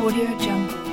Audio Jungle.